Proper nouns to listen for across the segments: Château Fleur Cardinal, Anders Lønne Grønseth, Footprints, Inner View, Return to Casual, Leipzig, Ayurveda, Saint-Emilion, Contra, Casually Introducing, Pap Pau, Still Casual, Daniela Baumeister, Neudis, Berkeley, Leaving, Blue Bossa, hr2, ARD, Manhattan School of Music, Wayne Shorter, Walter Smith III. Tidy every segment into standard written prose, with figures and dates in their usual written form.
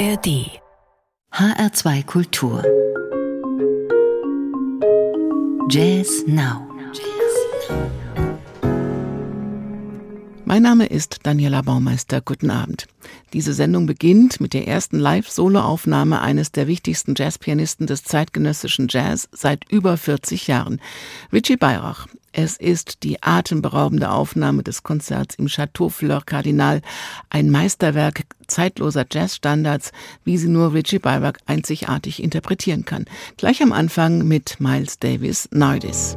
ARD HR2 Kultur Jazz Now. Mein Name ist Daniela Baumeister. Guten Abend. Diese Sendung beginnt mit der ersten Live-Solo-Aufnahme eines der wichtigsten Jazzpianisten des zeitgenössischen Jazz seit über 40 Jahren, Richie Beirach. Es ist die atemberaubende Aufnahme des Konzerts im Château Fleur Cardinal, ein Meisterwerk zeitloser Jazzstandards, wie sie nur Richie Beirach einzigartig interpretieren kann. Gleich am Anfang mit Miles Davis, Neudis.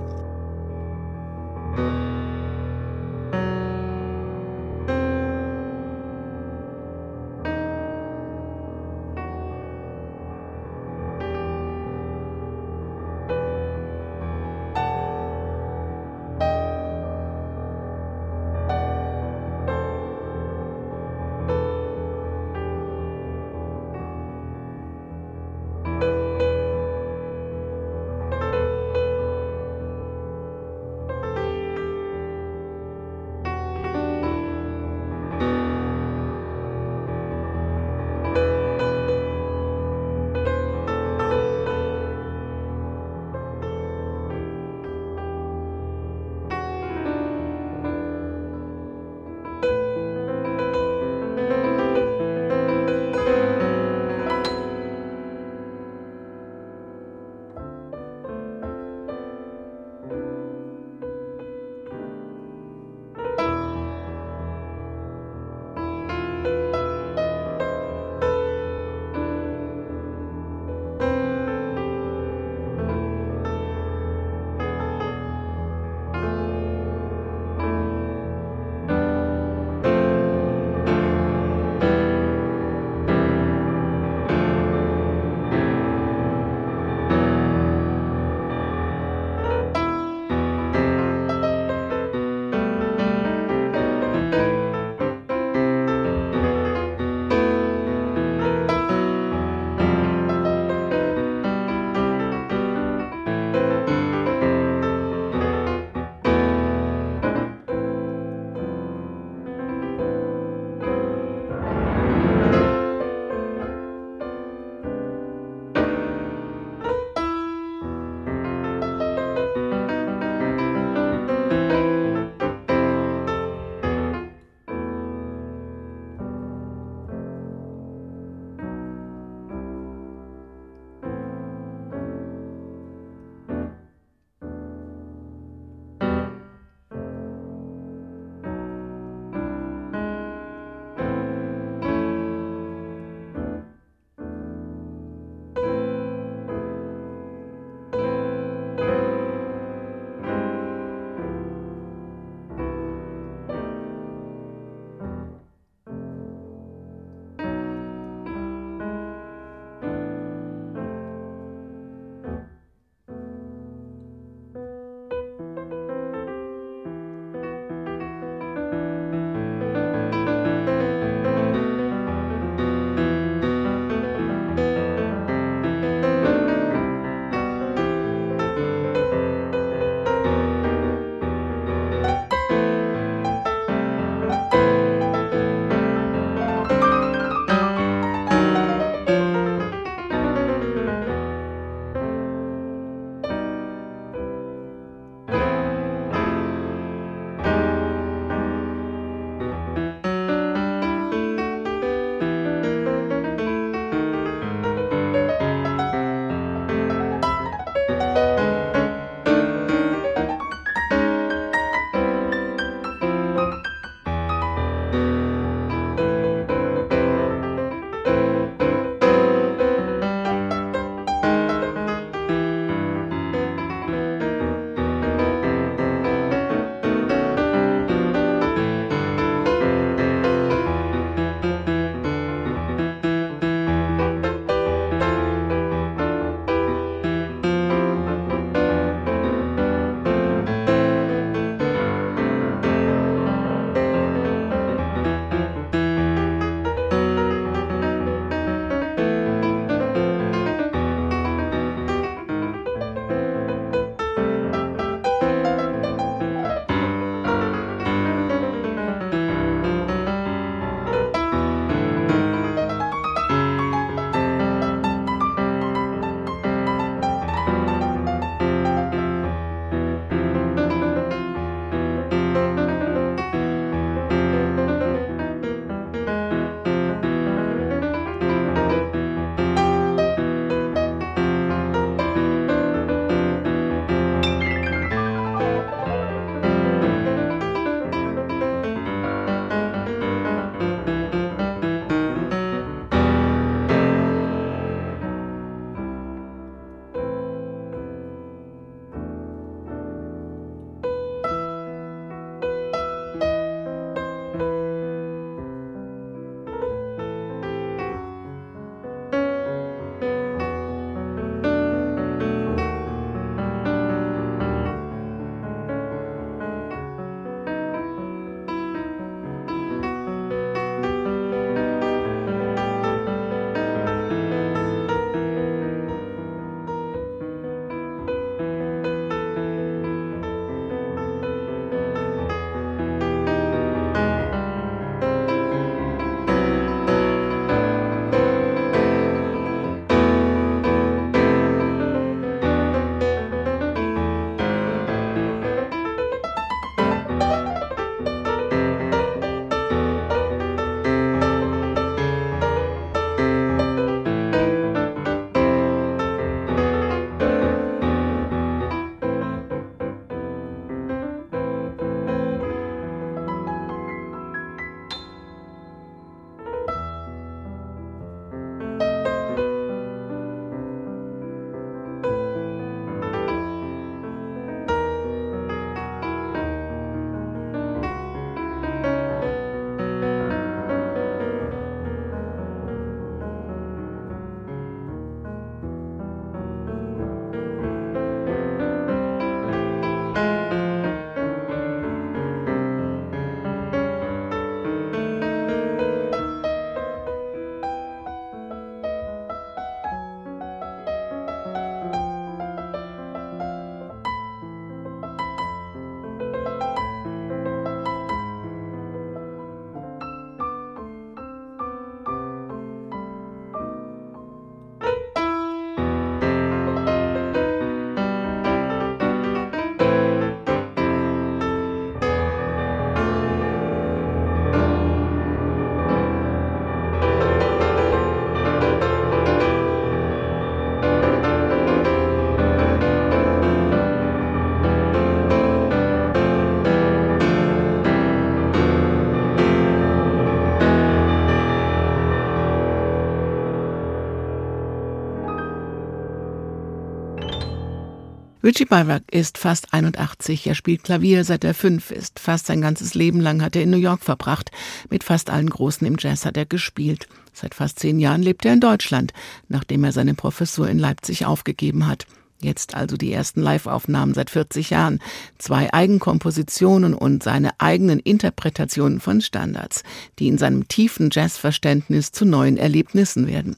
Richie Beirach ist fast 81, er spielt Klavier, seit er 5 ist. Fast sein ganzes Leben lang hat er in New York verbracht. Mit fast allen Großen im Jazz hat er gespielt. Seit fast 10 Jahren lebt er in Deutschland, nachdem er seine Professur in Leipzig aufgegeben hat. Jetzt also die ersten Live-Aufnahmen seit 40 Jahren, 2 Eigenkompositionen und seine eigenen Interpretationen von Standards, die in seinem tiefen Jazzverständnis zu neuen Erlebnissen werden.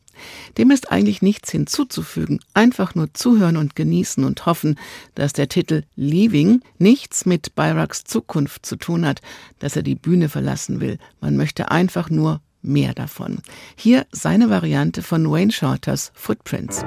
Dem ist eigentlich nichts hinzuzufügen, einfach nur zuhören und genießen und hoffen, dass der Titel Leaving nichts mit Beirachs Zukunft zu tun hat, dass er die Bühne verlassen will. Man möchte einfach nur mehr davon. Hier seine Variante von Wayne Shorters Footprints.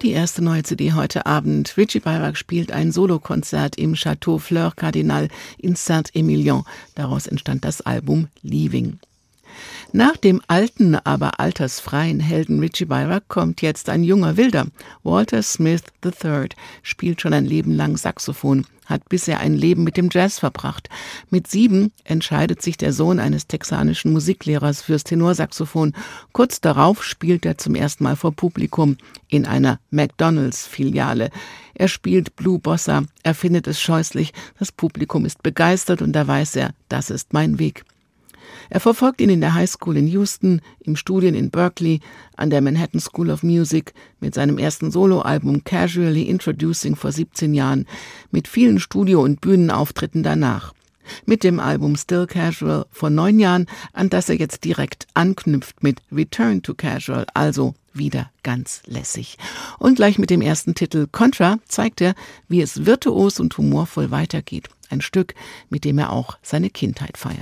Die erste neue CD heute Abend. Richie Beirach spielt ein Solokonzert im Château Fleur Cardinal in Saint-Emilion. Daraus entstand das Album Leaving. Nach dem alten, aber altersfreien Helden Richie Beirach kommt jetzt ein junger Wilder. Walter Smith III spielt schon ein Leben lang Saxophon, hat bisher ein Leben mit dem Jazz verbracht. Mit 7 entscheidet sich der Sohn eines texanischen Musiklehrers fürs Tenorsaxophon. Kurz darauf spielt er zum ersten Mal vor Publikum in einer McDonald's-Filiale. Er spielt Blue Bossa, er findet es scheußlich, das Publikum ist begeistert und da weiß er, das ist mein Weg. Er verfolgt ihn in der High School in Houston, im Studien in Berkeley, an der Manhattan School of Music, mit seinem ersten Soloalbum Casually Introducing vor 17 Jahren, mit vielen Studio- und Bühnenauftritten danach. Mit dem Album Still Casual vor 9 Jahren, an das er jetzt direkt anknüpft mit Return to Casual, also wieder ganz lässig. Und gleich mit dem ersten Titel Contra zeigt er, wie es virtuos und humorvoll weitergeht. Ein Stück, mit dem er auch seine Kindheit feiert.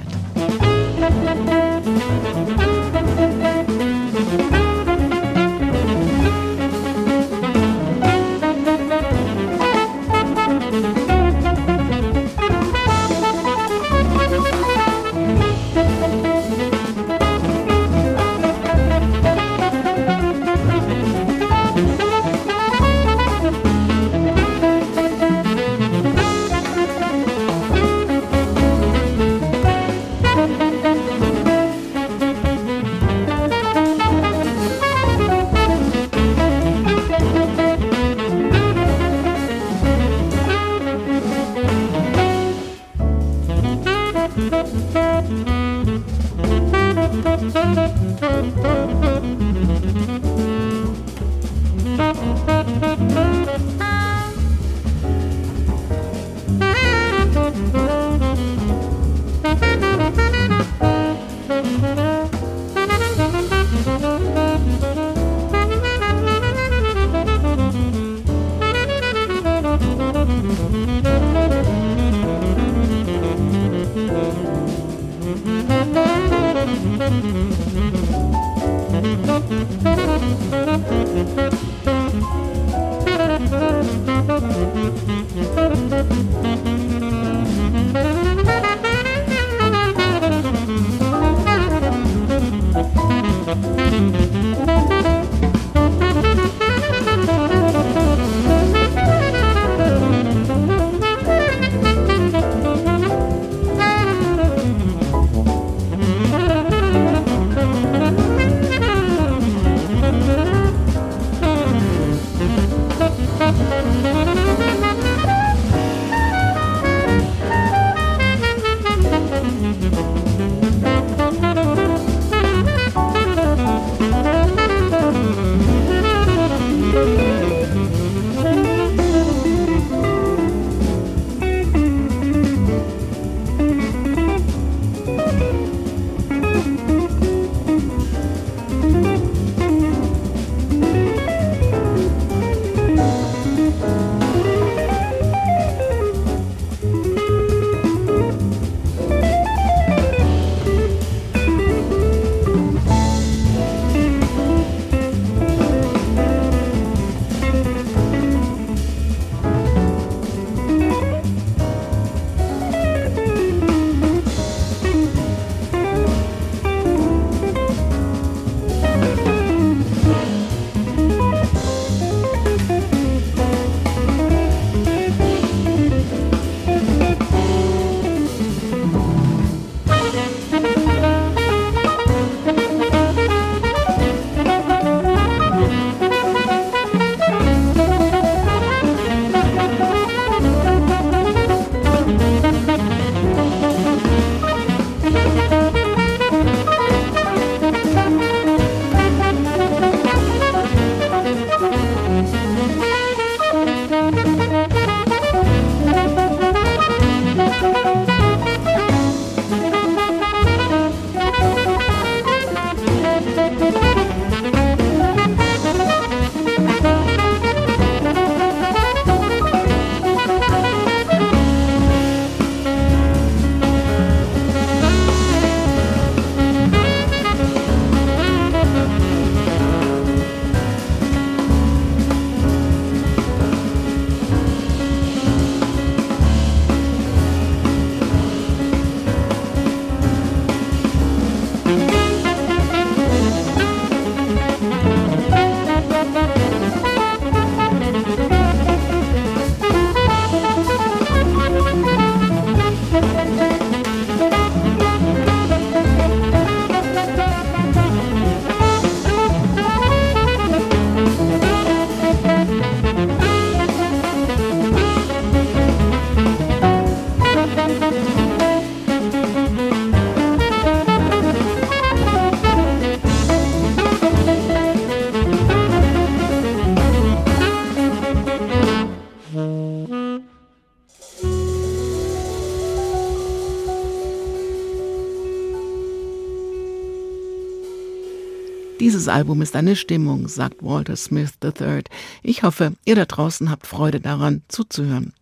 Dieses Album ist eine Stimmung, sagt Walter Smith III. Ich hoffe, ihr da draußen habt Freude daran, zuzuhören.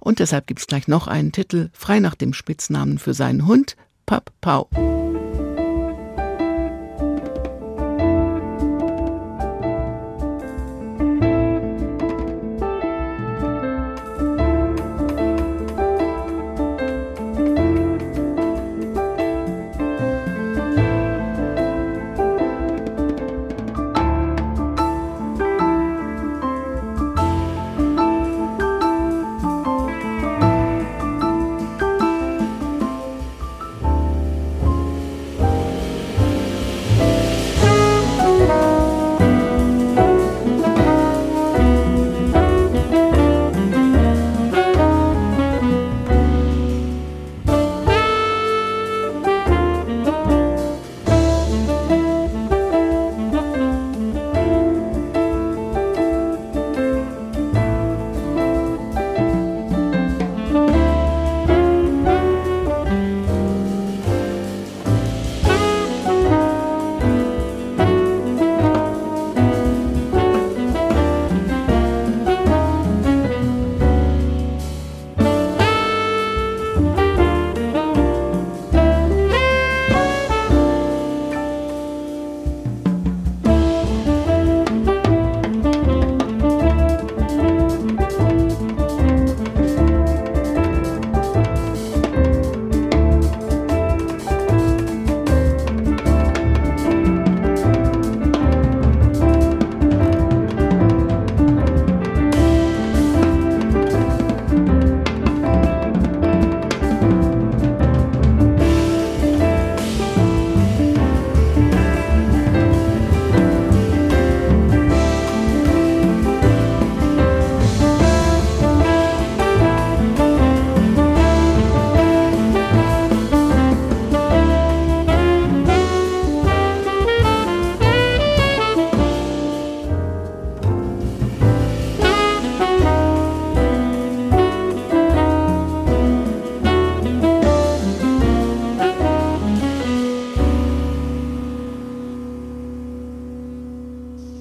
Und deshalb gibt's gleich noch einen Titel, frei nach dem Spitznamen für seinen Hund, Pap Pau.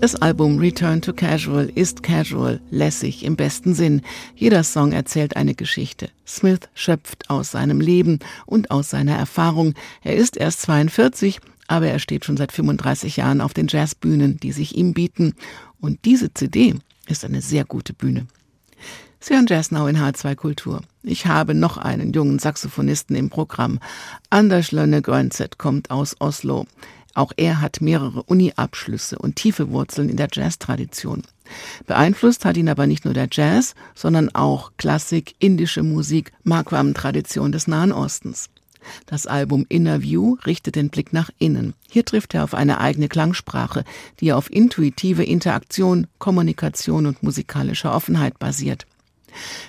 Das Album Return to Casual ist casual, lässig im besten Sinn. Jeder Song erzählt eine Geschichte. Smith schöpft aus seinem Leben und aus seiner Erfahrung. Er ist erst 42, aber er steht schon seit 35 Jahren auf den Jazzbühnen, die sich ihm bieten. Und diese CD ist eine sehr gute Bühne. Sie hören Jazz Now in H2 Kultur. Ich habe noch einen jungen Saxophonisten im Programm. Anders Lønne Grønseth kommt aus Oslo. Auch er hat mehrere Uni-Abschlüsse und tiefe Wurzeln in der Jazz-Tradition. Beeinflusst hat ihn aber nicht nur der Jazz, sondern auch Klassik, indische Musik, Makram-Tradition des Nahen Ostens. Das Album Inner View richtet den Blick nach innen. Hier trifft er auf eine eigene Klangsprache, die auf intuitive Interaktion, Kommunikation und musikalischer Offenheit basiert.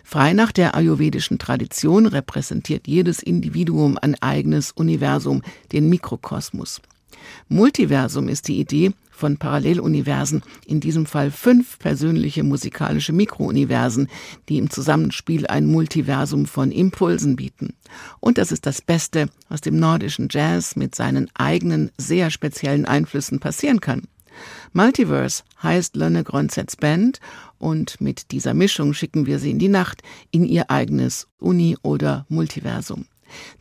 Frei nach der ayurvedischen Tradition repräsentiert jedes Individuum ein eigenes Universum, den Mikrokosmos. Multiversum ist die Idee von Paralleluniversen, in diesem Fall 5 persönliche musikalische Mikrouniversen, die im Zusammenspiel ein Multiversum von Impulsen bieten. Und das ist das Beste, was dem nordischen Jazz mit seinen eigenen, sehr speziellen Einflüssen passieren kann. Multiverse heißt Lønne Grønseths Band und mit dieser Mischung schicken wir sie in die Nacht, in ihr eigenes Uni- oder Multiversum.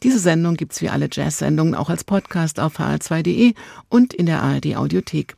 Diese Sendung gibt's wie alle Jazz-Sendungen auch als Podcast auf hr2.de und in der ARD Audiothek.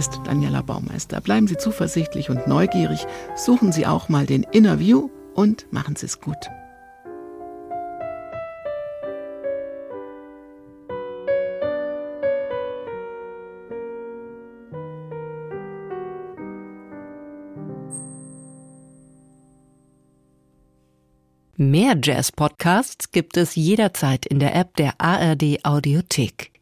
ist Daniela Baumeister. Bleiben Sie zuversichtlich und neugierig, suchen Sie auch mal den Inner View und machen Sie es gut. Mehr Jazz-Podcasts gibt es jederzeit in der App der ARD Audiothek.